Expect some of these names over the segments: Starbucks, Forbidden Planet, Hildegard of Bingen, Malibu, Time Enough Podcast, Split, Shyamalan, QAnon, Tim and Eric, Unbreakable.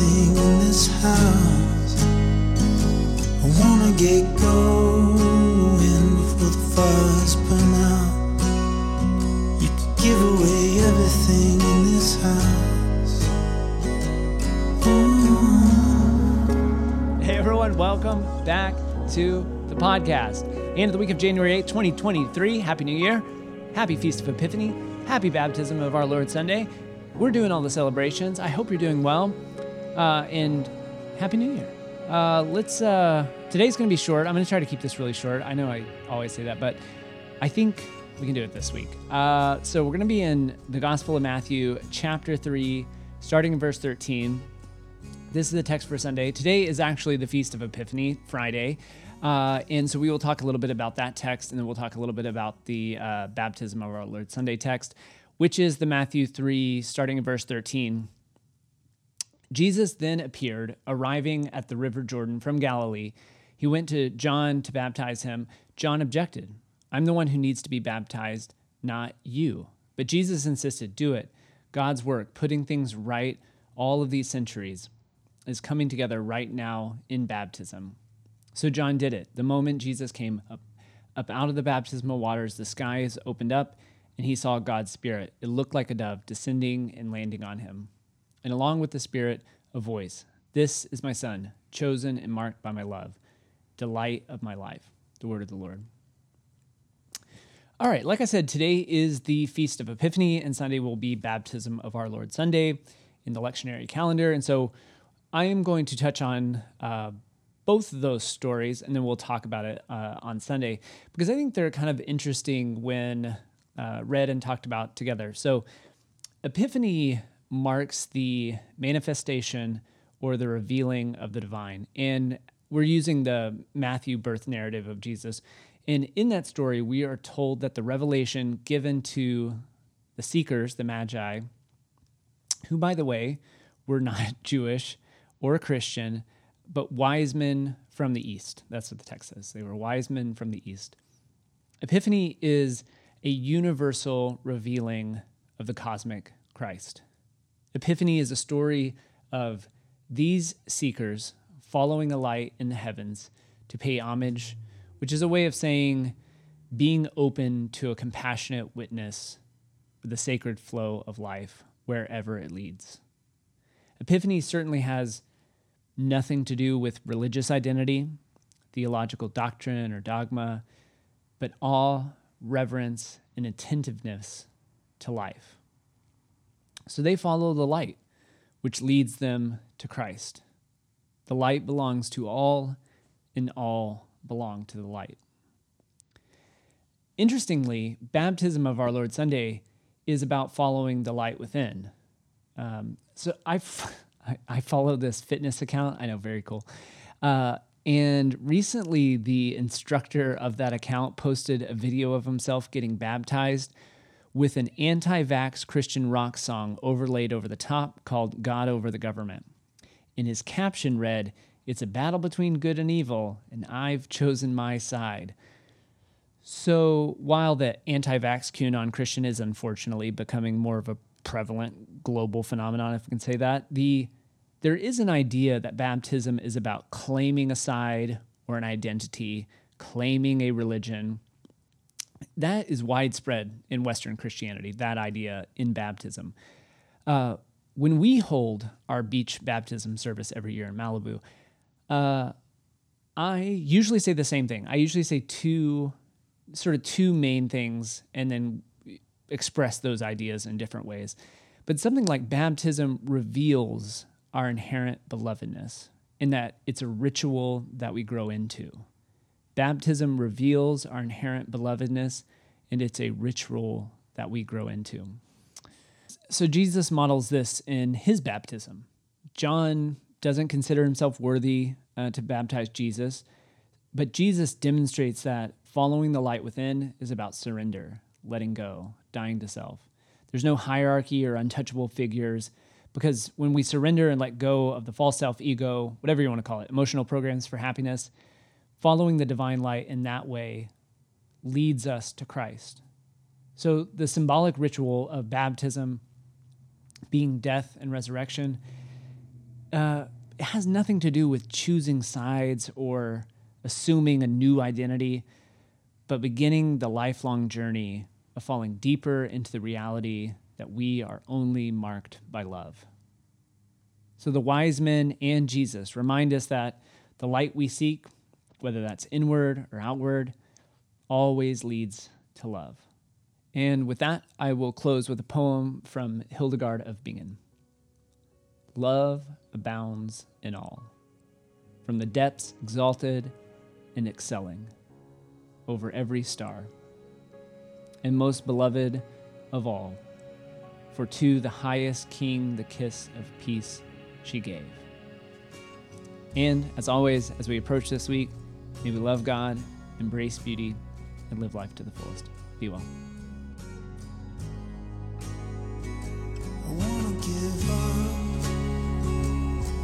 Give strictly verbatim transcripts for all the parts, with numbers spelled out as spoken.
everything in this house. I wanna get going before the fire's burn out. You could give away everything in this house. Ooh. Hey everyone, welcome back to the podcast. End of the week of January eighth, twenty twenty-three. Happy New Year. Happy Feast of Epiphany. Happy Baptism of Our Lord Sunday. We're doing all the celebrations. I hope you're doing well, uh, and Happy New Year. Uh, let's. Uh, today's going to be short. I'm going to try to keep this really short. I know I always say that, but I think we can do it this week. Uh, so we're going to be in the Gospel of Matthew, chapter three, starting in verse thirteen. This is the text for Sunday. Today is actually the Feast of Epiphany, Friday, uh, and so we will talk a little bit about that text, and then we'll talk a little bit about the uh, Baptism of Our Lord Sunday text, which is the Matthew three, starting in verse thirteen. Jesus then appeared, arriving at the river Jordan from Galilee. He went to John to baptize him. John objected. "I'm the one who needs to be baptized, not you." But Jesus insisted, "Do it." God's work, putting things right all of these centuries, is coming together right now in baptism. So John did it. The moment Jesus came up, up out of the baptismal waters, the skies opened up, and he saw God's Spirit. It looked like a dove descending and landing on him. And along with the Spirit, a voice. "This is my Son, chosen and marked by my love, delight of my life." The word of the Lord. All right, like I said, today is the Feast of Epiphany, and Sunday will be Baptism of Our Lord Sunday in the lectionary calendar. And so I am going to touch on uh, both of those stories, and then we'll talk about it uh, on Sunday, because I think they're kind of interesting when Uh, read and talked about together. So Epiphany marks the manifestation or the revealing of the divine. And we're using the Matthew birth narrative of Jesus. And in that story, we are told that the revelation given to the seekers, the Magi, who, by the way, were not Jewish or Christian, but wise men from the East. That's what the text says. They were wise men from the East. Epiphany is a universal revealing of the cosmic Christ. Epiphany is a story of these seekers following a light in the heavens to pay homage, which is a way of saying being open to a compassionate witness with the sacred flow of life wherever it leads. Epiphany certainly has nothing to do with religious identity, theological doctrine or dogma, but all reverence and attentiveness to life. So they follow the light, which leads them to Christ. The light belongs to all, and all belong to the light. Interestingly, Baptism of Our Lord Sunday is about following the light within. Um, so I've, I, I follow this fitness account. I know, very cool. Uh, And recently, the instructor of that account posted a video of himself getting baptized with an anti-vax Christian rock song overlaid over the top called "God Over the Government." And his caption read, "It's a battle between good and evil, and I've chosen my side." So while the anti-vax QAnon Christian is unfortunately becoming more of a prevalent global phenomenon, if we can say that, the There is an idea that baptism is about claiming a side or an identity, claiming a religion. That is widespread in Western Christianity, that idea in baptism. Uh, when we hold our beach baptism service every year in Malibu, uh, I usually say the same thing. I usually say two, sort of two main things and then express those ideas in different ways. But something like baptism reveals our inherent belovedness, in that it's a ritual that we grow into. Baptism reveals our inherent belovedness, and it's a ritual that we grow into. So Jesus models this in his baptism. John doesn't consider himself worthy uh, to baptize Jesus, but Jesus demonstrates that following the light within is about surrender, letting go, dying to self. There's no hierarchy or untouchable figures, because when we surrender and let go of the false self, ego, whatever you want to call it, emotional programs for happiness, following the divine light in that way leads us to Christ. So the symbolic ritual of baptism being death and resurrection uh, it has nothing to do with choosing sides or assuming a new identity, but beginning the lifelong journey of falling deeper into the reality that we are only marked by love. So the wise men and Jesus remind us that the light we seek, whether that's inward or outward, always leads to love. And with that, I will close with a poem from Hildegard of Bingen. Love abounds in all, from the depths exalted and excelling, over every star. And most beloved of all, for to the highest king the kiss of peace she gave. And as always, as we approach this week, may we love God, embrace beauty, and live life to the fullest. Be well. I want to give up.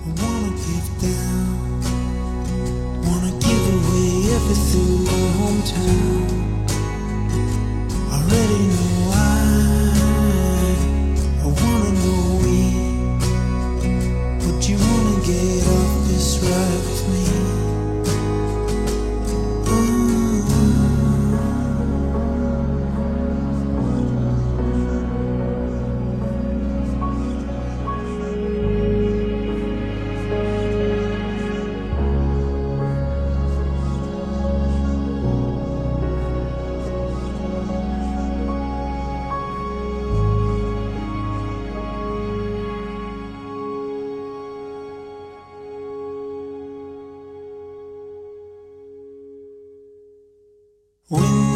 I want to give down. I want to give away everything my hometown. I already know why. I want to know we. Would you want to get off this ride with me? When